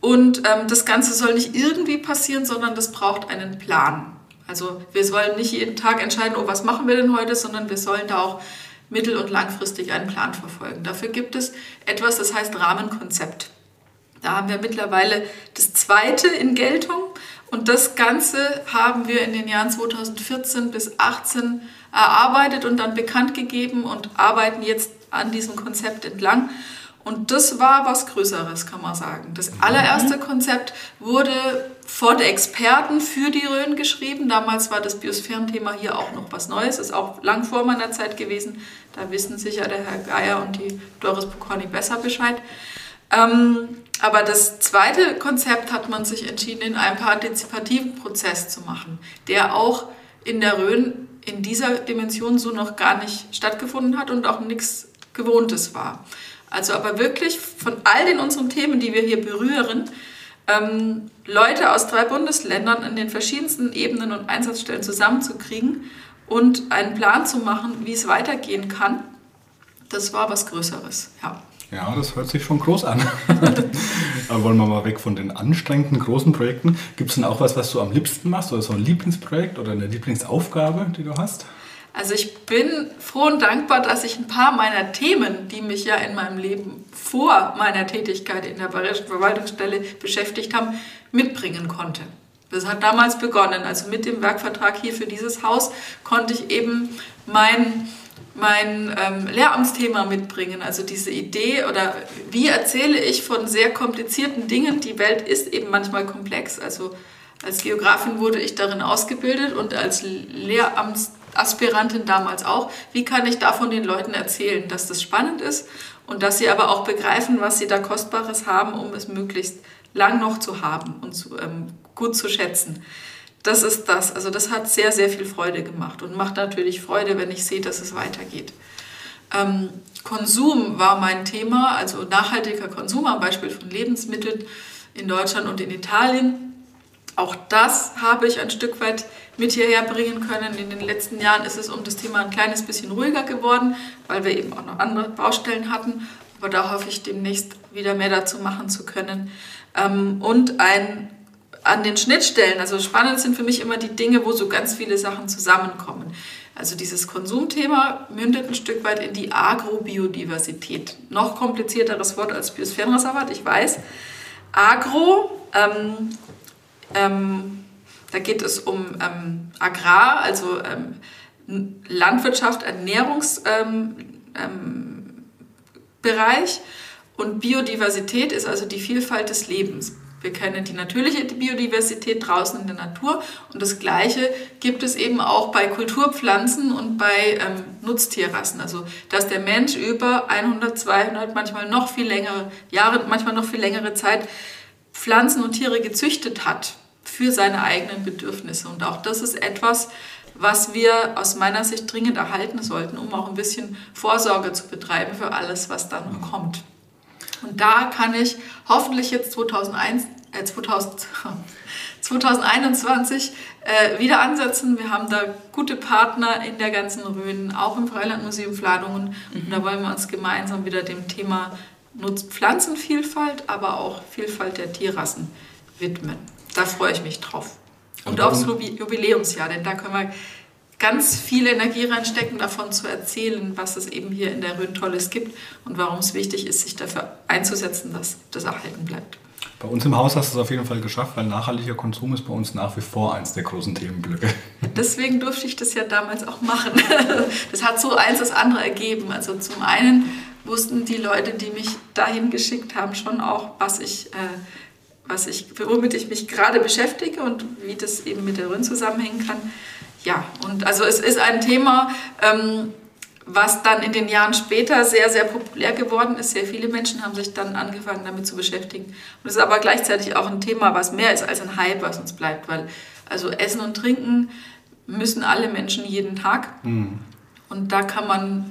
Und ähm, das Ganze soll nicht irgendwie passieren, sondern das braucht einen Plan. Also wir sollen nicht jeden Tag entscheiden, oh, was machen wir denn heute, sondern wir sollen da auch mittel- und langfristig einen Plan verfolgen. Dafür gibt es etwas, das heißt Rahmenkonzept. Da haben wir mittlerweile das zweite in Geltung und das Ganze haben wir in den Jahren zweitausendvierzehn bis achtzehn erarbeitet und dann bekannt gegeben und arbeiten jetzt an diesem Konzept entlang. Und das war was Größeres, kann man sagen. Das allererste Konzept wurde von Experten für die Rhön geschrieben. Damals war das Biosphärenthema hier auch noch was Neues. Ist auch lang vor meiner Zeit gewesen. Da wissen sicher der Herr Geier und die Doris Pokorny besser Bescheid. Ähm, aber das zweite Konzept hat man sich entschieden, in einem partizipativen Prozess zu machen, der auch in der Rhön in dieser Dimension so noch gar nicht stattgefunden hat und auch nichts Gewohntes war. Also aber wirklich von all den unseren Themen, die wir hier berühren, ähm, Leute aus drei Bundesländern in den verschiedensten Ebenen und Einsatzstellen zusammenzukriegen und einen Plan zu machen, wie es weitergehen kann, das war was Größeres. Ja, ja, das hört sich schon groß an. Aber wollen wir mal weg von den anstrengenden großen Projekten. Gibt es denn auch was, was du am liebsten machst oder so ein Lieblingsprojekt oder eine Lieblingsaufgabe, die du hast? Also ich bin froh und dankbar, dass ich ein paar meiner Themen, die mich ja in meinem Leben vor meiner Tätigkeit in der Bayerischen Verwaltungsstelle beschäftigt haben, mitbringen konnte. Das hat damals begonnen. Also mit dem Werkvertrag hier für dieses Haus konnte ich eben mein, mein ähm, Lehramtsthema mitbringen. Also diese Idee oder wie erzähle ich von sehr komplizierten Dingen. Die Welt ist eben manchmal komplex. Also als Geografin wurde ich darin ausgebildet und als Lehramts Aspirantin damals auch, wie kann ich davon den Leuten erzählen, dass das spannend ist und dass sie aber auch begreifen, was sie da Kostbares haben, um es möglichst lang noch zu haben und zu, ähm, gut zu schätzen. Das ist das. Also das hat sehr, sehr viel Freude gemacht und macht natürlich Freude, wenn ich sehe, dass es weitergeht. Ähm, Konsum war mein Thema, also nachhaltiger Konsum am Beispiel von Lebensmitteln in Deutschland und in Italien. Auch das habe ich ein Stück weit mit hierher bringen können. In den letzten Jahren ist es um das Thema ein kleines bisschen ruhiger geworden, weil wir eben auch noch andere Baustellen hatten. Aber da hoffe ich, demnächst wieder mehr dazu machen zu können. Und ein an den Schnittstellen, also spannend sind für mich immer die Dinge, wo so ganz viele Sachen zusammenkommen. Also dieses Konsumthema mündet ein Stück weit in die Agrobiodiversität. Noch komplizierteres Wort als Biosphärenreservat, ich weiß. Agro, ähm, ähm, da geht es um ähm, Agrar, also ähm, Landwirtschaft, Ernährungsbereich. Ähm, ähm, Und Biodiversität ist also die Vielfalt des Lebens. Wir kennen die natürliche Biodiversität draußen in der Natur und das Gleiche gibt es eben auch bei Kulturpflanzen und bei ähm, Nutztierrassen. Also dass der Mensch über hundert, zweihundert, manchmal noch viel längere Jahre, manchmal noch viel längere Zeit Pflanzen und Tiere gezüchtet hat für seine eigenen Bedürfnisse. Und auch das ist etwas, was wir aus meiner Sicht dringend erhalten sollten, um auch ein bisschen Vorsorge zu betreiben für alles, was da noch kommt. Und da kann ich hoffentlich jetzt zweitausendeinundzwanzig äh, wieder ansetzen. Wir haben da gute Partner in der ganzen Rhön, auch im Freilandmuseum Fladungen. Und da wollen wir uns gemeinsam wieder dem Thema Pflanzenvielfalt, aber auch Vielfalt der Tierrassen widmen. Da freue ich mich drauf. Und aufs Jubiläumsjahr, denn da können wir ganz viel Energie reinstecken, davon zu erzählen, was es eben hier in der Rhön Tolles gibt und warum es wichtig ist, sich dafür einzusetzen, dass das erhalten bleibt. Bei uns im Haus hast du es auf jeden Fall geschafft, weil nachhaltiger Konsum ist bei uns nach wie vor eins der großen Themenblöcke. Deswegen durfte ich das ja damals auch machen. Das hat so eins das andere ergeben. Also zum einen wussten die Leute, die mich dahin geschickt haben, schon auch, was ich... Äh, was ich, womit ich mich gerade beschäftige und wie das eben mit der Rhön zusammenhängen kann. Ja, und also es ist ein Thema, ähm, was dann in den Jahren später sehr, sehr populär geworden ist. Sehr viele Menschen haben sich dann angefangen, damit zu beschäftigen. Und es ist aber gleichzeitig auch ein Thema, was mehr ist als ein Hype, was uns bleibt. Weil also Essen und Trinken müssen alle Menschen jeden Tag. Mhm. Und da kann man,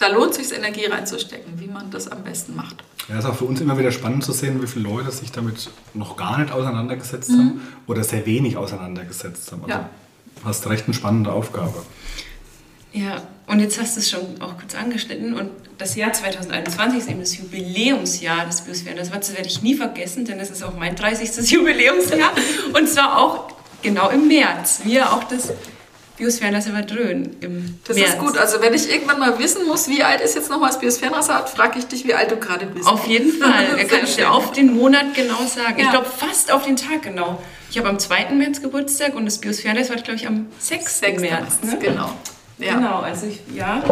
da lohnt es sich, Energie reinzustecken, wie man das am besten macht. Ja, es ist auch für uns immer wieder spannend zu sehen, wie viele Leute sich damit noch gar nicht auseinandergesetzt mhm. haben oder sehr wenig auseinandergesetzt haben. Also ja. Hast recht, eine spannende Aufgabe. Ja, und jetzt hast du es schon auch kurz angeschnitten und das Jahr zweitausendeinundzwanzig ist eben das Jubiläumsjahr des Biosphärenreservats. Das werde ich nie vergessen, denn das ist auch mein dreißigste Jubiläumsjahr und zwar auch genau im März, wie auch das Biosphärenreservat Rhön im Das März. Ist gut, also wenn ich irgendwann mal wissen muss, wie alt ist jetzt nochmal das Biosphärenreservat, frage ich dich, wie alt du gerade bist. Auf jeden Fall, er kann dir auf den Monat genau sagen. Ja. Ich glaube fast auf den Tag genau. Ich habe am zweiten März Geburtstag und das Biosphärenreservat, glaube ich, am sechsten März. Ne? Genau. Ja. Genau, also ich, ja.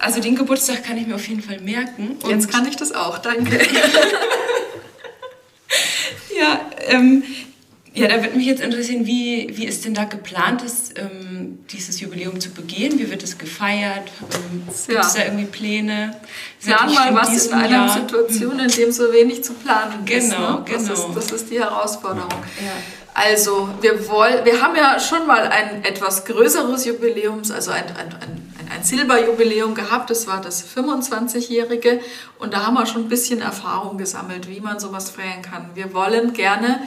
Also den Geburtstag kann ich mir auf jeden Fall merken. Und jetzt kann ich das auch, danke. ja, ähm... Ja, da würde mich jetzt interessieren, wie, wie ist denn da geplant, das, ähm, dieses Jubiläum zu begehen? Wie wird es gefeiert? Ähm, ja. Gibt es da irgendwie Pläne? Plan mal was in einer Situation, in dem so wenig zu planen ist. Genau, ne? das, genau. Ist, das ist die Herausforderung. Ja. Also, wir, wollen, wir haben ja schon mal ein etwas größeres Jubiläum, also ein, ein, ein, ein Silberjubiläum gehabt, das war das fünfundzwanzigjährige. Und da haben wir schon ein bisschen Erfahrung gesammelt, wie man sowas feiern kann. Wir wollen gerne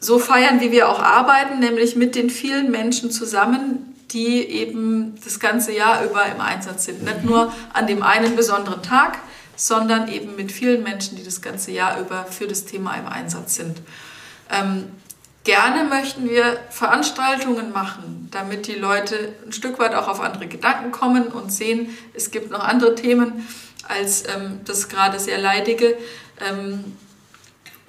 so feiern, wie wir auch arbeiten, nämlich mit den vielen Menschen zusammen, die eben das ganze Jahr über im Einsatz sind. Nicht nur an dem einen besonderen Tag, sondern eben mit vielen Menschen, die das ganze Jahr über für das Thema im Einsatz sind. Ähm, gerne möchten wir Veranstaltungen machen, damit die Leute ein Stück weit auch auf andere Gedanken kommen und sehen, es gibt noch andere Themen als ähm, das gerade sehr leidige. Ähm,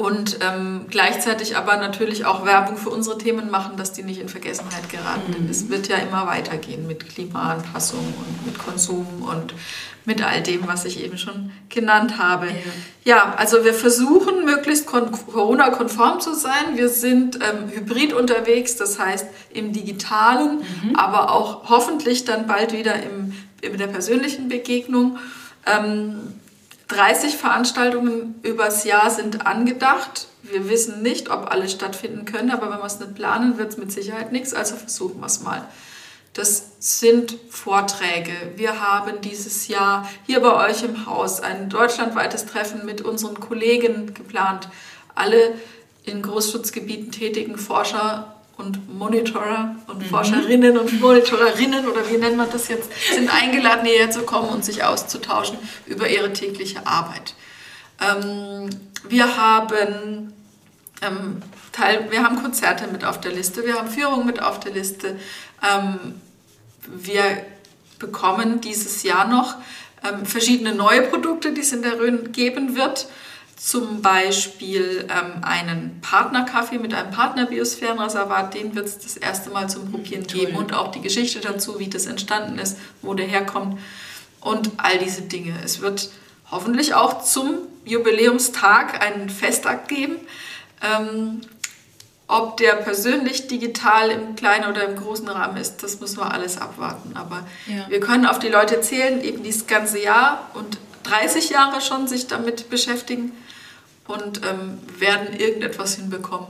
Und ähm, gleichzeitig aber natürlich auch Werbung für unsere Themen machen, dass die nicht in Vergessenheit geraten. Denn es wird ja immer weitergehen mit Klimaanpassung und mit Konsum und mit all dem, was ich eben schon genannt habe. Ja, ja also wir versuchen, möglichst Corona-konform zu sein. Wir sind ähm, hybrid unterwegs, das heißt im Digitalen, mhm. aber auch hoffentlich dann bald wieder im, in der persönlichen Begegnung. Ähm, dreißig Veranstaltungen übers Jahr sind angedacht. Wir wissen nicht, ob alle stattfinden können, aber wenn wir es nicht planen, wird es mit Sicherheit nichts, also versuchen wir es mal. Das sind Vorträge. Wir haben dieses Jahr hier bei euch im Haus ein deutschlandweites Treffen mit unseren Kollegen geplant. Alle in Großschutzgebieten tätigen Forscher und Monitorer und mhm. Forscherinnen und Monitorerinnen oder wie nennt man das jetzt, sind eingeladen, hierher zu kommen und sich auszutauschen über ihre tägliche Arbeit. Ähm, wir haben ähm, Teil, wir haben Konzerte mit auf der Liste, wir haben Führungen mit auf der Liste. Ähm, wir bekommen dieses Jahr noch ähm, verschiedene neue Produkte, die es in der Rhön geben wird. Zum Beispiel ähm, einen Partnerkaffee mit einem Partnerbiosphärenreservat, den wird es das erste Mal zum Probieren geben. Und auch die Geschichte dazu, wie das entstanden ist, wo der herkommt und all diese Dinge. Es wird hoffentlich auch zum Jubiläumstag einen Festakt geben. Ähm, ob der persönlich, digital, im kleinen oder im großen Rahmen ist, das müssen wir alles abwarten. Aber ja. wir können auf die Leute zählen, eben dieses ganze Jahr und dreißig Jahre schon sich damit beschäftigen und ähm, werden irgendetwas hinbekommen.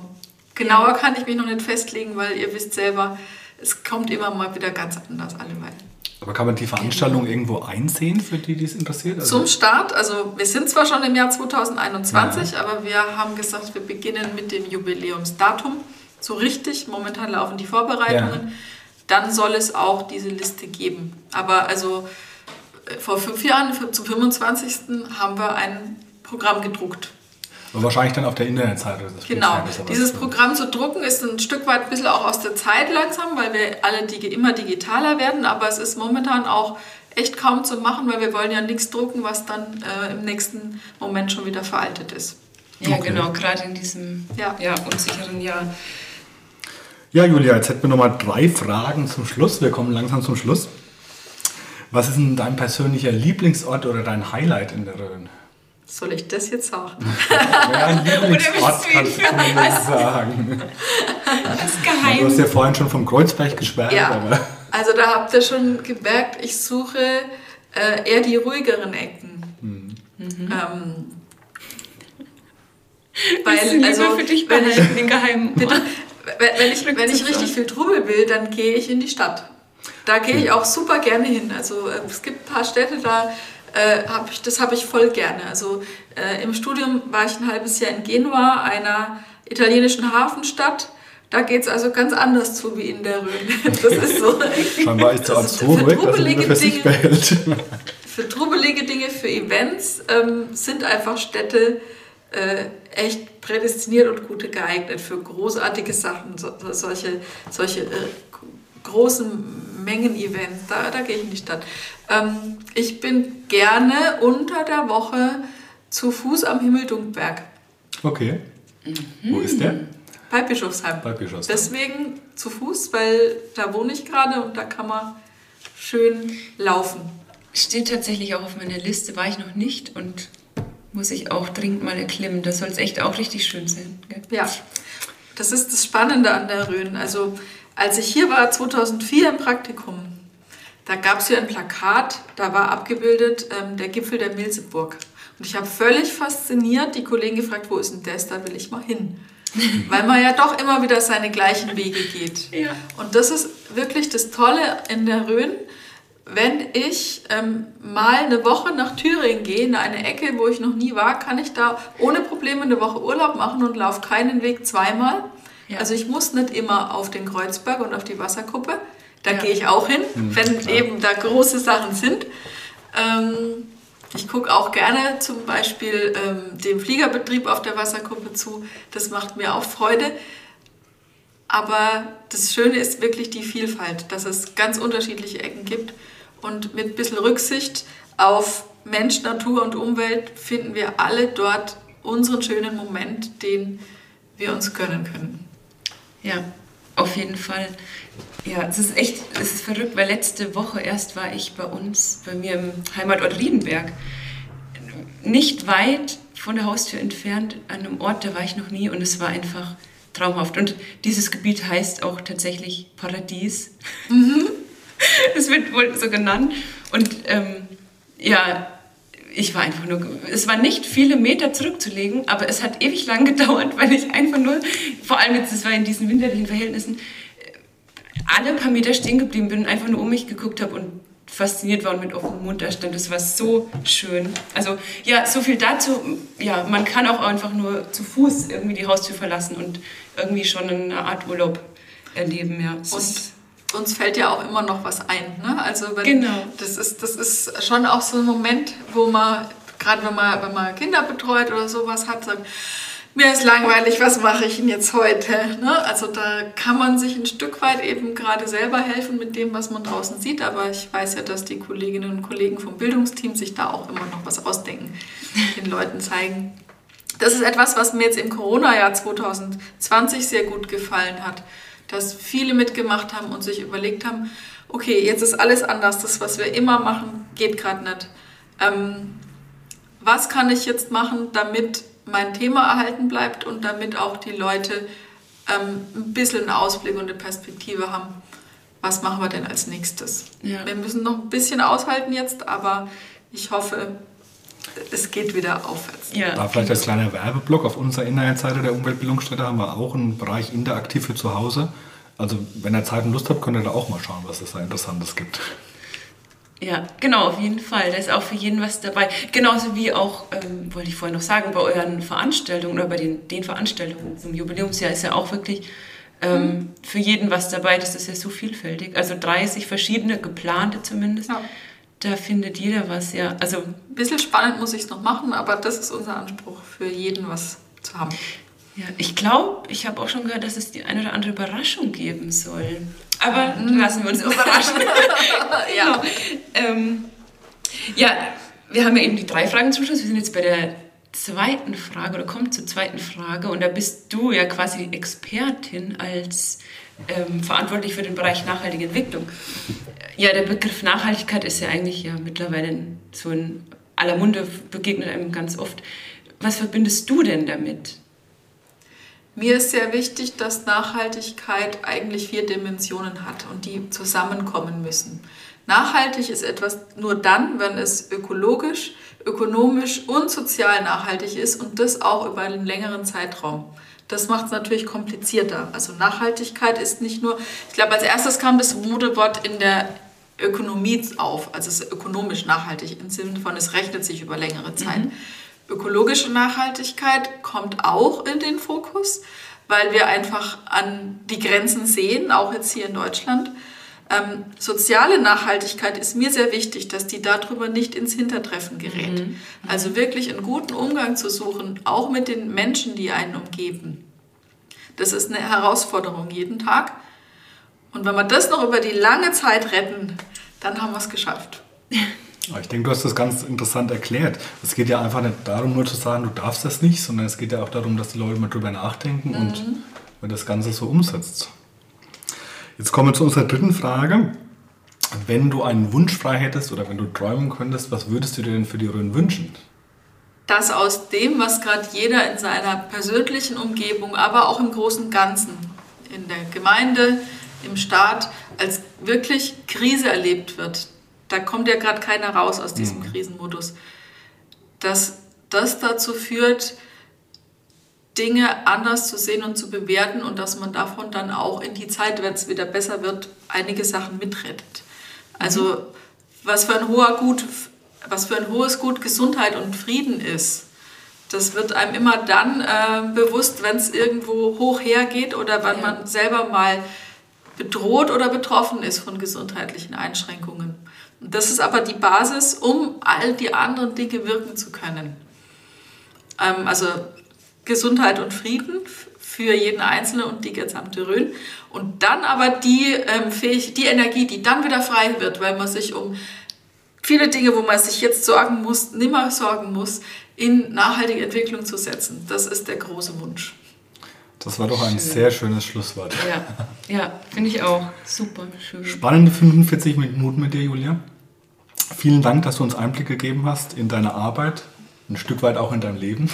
Genauer ja. kann ich mich noch nicht festlegen, weil ihr wisst selber, es kommt immer mal wieder ganz anders alleweil. Aber kann man die Veranstaltung genau. irgendwo einsehen, für die, die es interessiert? Also zum Start, also wir sind zwar schon im Jahr zweitausendeinundzwanzig, ja. aber wir haben gesagt, wir beginnen mit dem Jubiläumsdatum. So richtig, momentan laufen die Vorbereitungen. Ja. Dann soll es auch diese Liste geben. Aber also vor fünf Jahren, zum fünfundzwanzigsten haben wir ein Programm gedruckt. Aber wahrscheinlich dann auf der Internetseite. Genau, dieses Programm zu drucken ist ein Stück weit ein bisschen auch aus der Zeit langsam, weil wir alle die immer digitaler werden, aber es ist momentan auch echt kaum zu machen, weil wir wollen ja nichts drucken, was dann äh, im nächsten Moment schon wieder veraltet ist. Ja, okay. Genau, gerade in diesem ja. Ja, unsicheren Jahr. Ja, Julia, jetzt hätten wir nochmal drei Fragen zum Schluss. Wir kommen langsam zum Schluss. Was ist denn dein persönlicher Lieblingsort oder dein Highlight in der Rhön? Soll ich das jetzt sagen? Dein Lieblingsort kannst du nicht sagen. Das Geheimnis. Du hast ja vorhin schon vom Kreuzberg geschwärmt. Ja, aber. Also da habt ihr schon gemerkt, ich suche äh, eher die ruhigeren Ecken. Mhm. Mhm. Ähm, weil, das ist also, für dich wenn ich den geheimen Ort. Wenn, wenn, ich, wenn ich richtig viel Trubel will, dann gehe ich in die Stadt. Da gehe ich auch super gerne hin. Also es gibt ein paar Städte, da äh, habe ich, das habe ich voll gerne. Also äh, im Studium war ich ein halbes Jahr in Genua, einer italienischen Hafenstadt. Da geht es also ganz anders zu wie in der Rhön. Das ist so. Scheinbar ist das so ruhig, dass man für sich behält. Für trubelige Dinge, für Events ähm, sind einfach Städte äh, echt prädestiniert und gut geeignet für großartige Sachen, so, solche, solche äh, großen Mengen-Events, da, da gehe ich in die Stadt. Ähm, ich bin gerne unter der Woche zu Fuß am Himmeldunkberg. Okay. Mhm. Wo ist der? Bei Bischofsheim. Bei Bischofsheim. Deswegen zu Fuß, weil da wohne ich gerade und da kann man schön laufen. Steht tatsächlich auch auf meiner Liste, war ich noch nicht und muss ich auch dringend mal erklimmen. Das soll es echt auch richtig schön sein. Gell? Ja, das ist das Spannende an der Rhön. Also als ich hier war, zweitausendvier im Praktikum, da gab es ja ein Plakat, da war abgebildet ähm, der Gipfel der Milseburg. Und ich habe völlig fasziniert die Kollegen gefragt, wo ist denn das, da will ich mal hin. Weil man ja doch immer wieder seine gleichen Wege geht. Ja. Und das ist wirklich das Tolle in der Rhön, wenn ich ähm, mal eine Woche nach Thüringen gehe, in eine Ecke, wo ich noch nie war, kann ich da ohne Probleme eine Woche Urlaub machen und laufe keinen Weg zweimal. Ja. Also ich muss nicht immer auf den Kreuzberg und auf die Wasserkuppe, da ja. gehe ich auch hin, mhm, wenn klar. eben da große Sachen sind. Ähm, ich gucke auch gerne zum Beispiel ähm, dem Fliegerbetrieb auf der Wasserkuppe zu, das macht mir auch Freude. Aber das Schöne ist wirklich die Vielfalt, dass es ganz unterschiedliche Ecken gibt und mit ein bisschen Rücksicht auf Mensch, Natur und Umwelt finden wir alle dort unseren schönen Moment, den wir uns gönnen können. Ja, auf jeden Fall. Ja, es ist echt, es ist verrückt, weil letzte Woche erst war ich bei uns, bei mir im Heimatort Riedenberg, nicht weit von der Haustür entfernt, an einem Ort, da war ich noch nie und es war einfach traumhaft. Und dieses Gebiet heißt auch tatsächlich Paradies. Es wird wohl so genannt. Und ähm, ja, ich war einfach nur, es war nicht viele Meter zurückzulegen, aber es hat ewig lang gedauert, weil ich einfach nur, vor allem jetzt, das war in diesen winterlichen Verhältnissen, alle paar Meter stehen geblieben bin und einfach nur um mich geguckt habe und fasziniert war und mit offenem Mund da stand. Das war so schön. Also ja, so viel dazu. Ja, man kann auch einfach nur zu Fuß irgendwie die Haustür verlassen und irgendwie schon eine Art Urlaub erleben. Ja. Und uns fällt ja auch immer noch was ein. Ne? Also wenn, genau. Das ist, das ist schon auch so ein Moment, wo man, gerade wenn man, wenn man Kinder betreut oder sowas hat, sagt, mir ist langweilig, was mache ich denn jetzt heute? Ne? Also da kann man sich ein Stück weit eben gerade selber helfen mit dem, was man draußen sieht. Aber ich weiß ja, dass die Kolleginnen und Kollegen vom Bildungsteam sich da auch immer noch was ausdenken, den Leuten zeigen. Das ist etwas, was mir jetzt im Corona-Jahr zwanzig zwanzig sehr gut gefallen hat, dass viele mitgemacht haben und sich überlegt haben, okay, jetzt ist alles anders, das, was wir immer machen, geht gerade nicht. Ähm, was kann ich jetzt machen, damit mein Thema erhalten bleibt und damit auch die Leute ähm, ein bisschen einen Ausblick und eine Perspektive haben, was machen wir denn als nächstes. Ja. Wir müssen noch ein bisschen aushalten jetzt, aber ich hoffe, es geht wieder aufwärts. Ja. Da vielleicht als kleiner Werbeblock auf unserer Internetseite der Umweltbildungsstätte haben wir auch einen Bereich interaktiv für zu Hause. Also wenn ihr Zeit und Lust habt, könnt ihr da auch mal schauen, was es da Interessantes gibt. Ja, genau, auf jeden Fall. Da ist auch für jeden was dabei. Genauso wie auch, ähm, wollte ich vorhin noch sagen, bei euren Veranstaltungen oder bei den, den Veranstaltungen zum Jubiläumsjahr ist ja auch wirklich ähm, für jeden was dabei. Das ist ja so vielfältig. Also dreißig verschiedene, geplante zumindest. Ja. Da findet jeder was, ja. Also, ein bisschen spannend muss ich es noch machen, aber das ist unser Anspruch, für jeden was zu haben. Ja, ich glaube, ich habe auch schon gehört, dass es die eine oder andere Überraschung geben soll. Aber mhm. lassen wir uns überraschen. Ja. Genau. ähm, ja, wir haben ja eben die drei Fragen zum Schluss. Wir sind jetzt bei der zweiten Frage oder kommen zur zweiten Frage. Und da bist du ja quasi die Expertin als ähm, verantwortlich für den Bereich nachhaltige Entwicklung. Ja, der Begriff Nachhaltigkeit ist ja eigentlich ja mittlerweile so in aller Munde, begegnet einem ganz oft. Was verbindest du denn damit? Mir ist sehr wichtig, dass Nachhaltigkeit eigentlich vier Dimensionen hat und die zusammenkommen müssen. Nachhaltig ist etwas nur dann, wenn es ökologisch, ökonomisch und sozial nachhaltig ist und das auch über einen längeren Zeitraum. Das macht es natürlich komplizierter. Also Nachhaltigkeit ist nicht nur, ich glaube, als erstes kam das Modewort in der Ökonomie auf, also es ist ökonomisch nachhaltig im Sinne von, es rechnet sich über längere Zeit. Mhm. Ökologische Nachhaltigkeit kommt auch in den Fokus, weil wir einfach an die Grenzen sehen, auch jetzt hier in Deutschland. Ähm, soziale Nachhaltigkeit ist mir sehr wichtig, dass die darüber nicht ins Hintertreffen gerät. Mhm. Also wirklich einen guten Umgang zu suchen, auch mit den Menschen, die einen umgeben. Das ist eine Herausforderung jeden Tag. Und wenn wir das noch über die lange Zeit retten, dann haben wir es geschafft. Ich denke, du hast das ganz interessant erklärt. Es geht ja einfach nicht darum, nur zu sagen, du darfst das nicht, sondern es geht ja auch darum, dass die Leute mal drüber nachdenken mhm. und man das Ganze so umsetzt. Jetzt kommen wir zu unserer dritten Frage. Wenn du einen Wunsch frei hättest oder wenn du träumen könntest, was würdest du dir denn für die Rhön wünschen? Dass aus dem, was gerade jeder in seiner persönlichen Umgebung, aber auch im großen Ganzen, in der Gemeinde, im Staat, als wirklich Krise erlebt wird. Da kommt ja gerade keiner raus aus diesem Krisenmodus. Dass das dazu führt, Dinge anders zu sehen und zu bewerten und dass man davon dann auch in die Zeit, wenn es wieder besser wird, einige Sachen mitrettet. Also was für ein hoher Gut, was für ein hohes Gut Gesundheit und Frieden ist, das wird einem immer dann äh, bewusst, wenn es irgendwo hoch hergeht oder wenn man selber mal bedroht oder betroffen ist von gesundheitlichen Einschränkungen. Das ist aber die Basis, um all die anderen Dinge wirken zu können. Ähm, also Gesundheit und Frieden für jeden Einzelnen und die gesamte Rhön. Und dann aber die, ähm, fähig, die Energie, die dann wieder frei wird, weil man sich um viele Dinge, wo man sich jetzt sorgen muss, nimmer sorgen muss, in nachhaltige Entwicklung zu setzen. Das ist der große Wunsch. Das war doch ein schön. sehr schönes Schlusswort. Ja, ja, finde ich auch. Super schön. Spannende fünfundvierzig Minuten mit dir, Julia. Vielen Dank, dass du uns Einblick gegeben hast in deine Arbeit, ein Stück weit auch in dein Leben.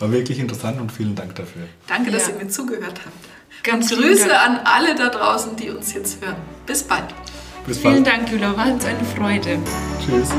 War wirklich interessant und vielen Dank dafür. Danke, dass ja. ihr mir zugehört habt. Ganz und Grüße an alle da draußen, die uns jetzt hören. Bis bald. Bis bald. Vielen Dank, Julia. War uns eine Freude. Tschüss.